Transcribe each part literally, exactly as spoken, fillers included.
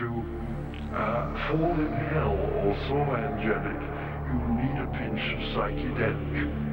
To uh, fall in hell or so angelic, you need a pinch of psychedelic.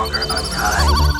longer unkind.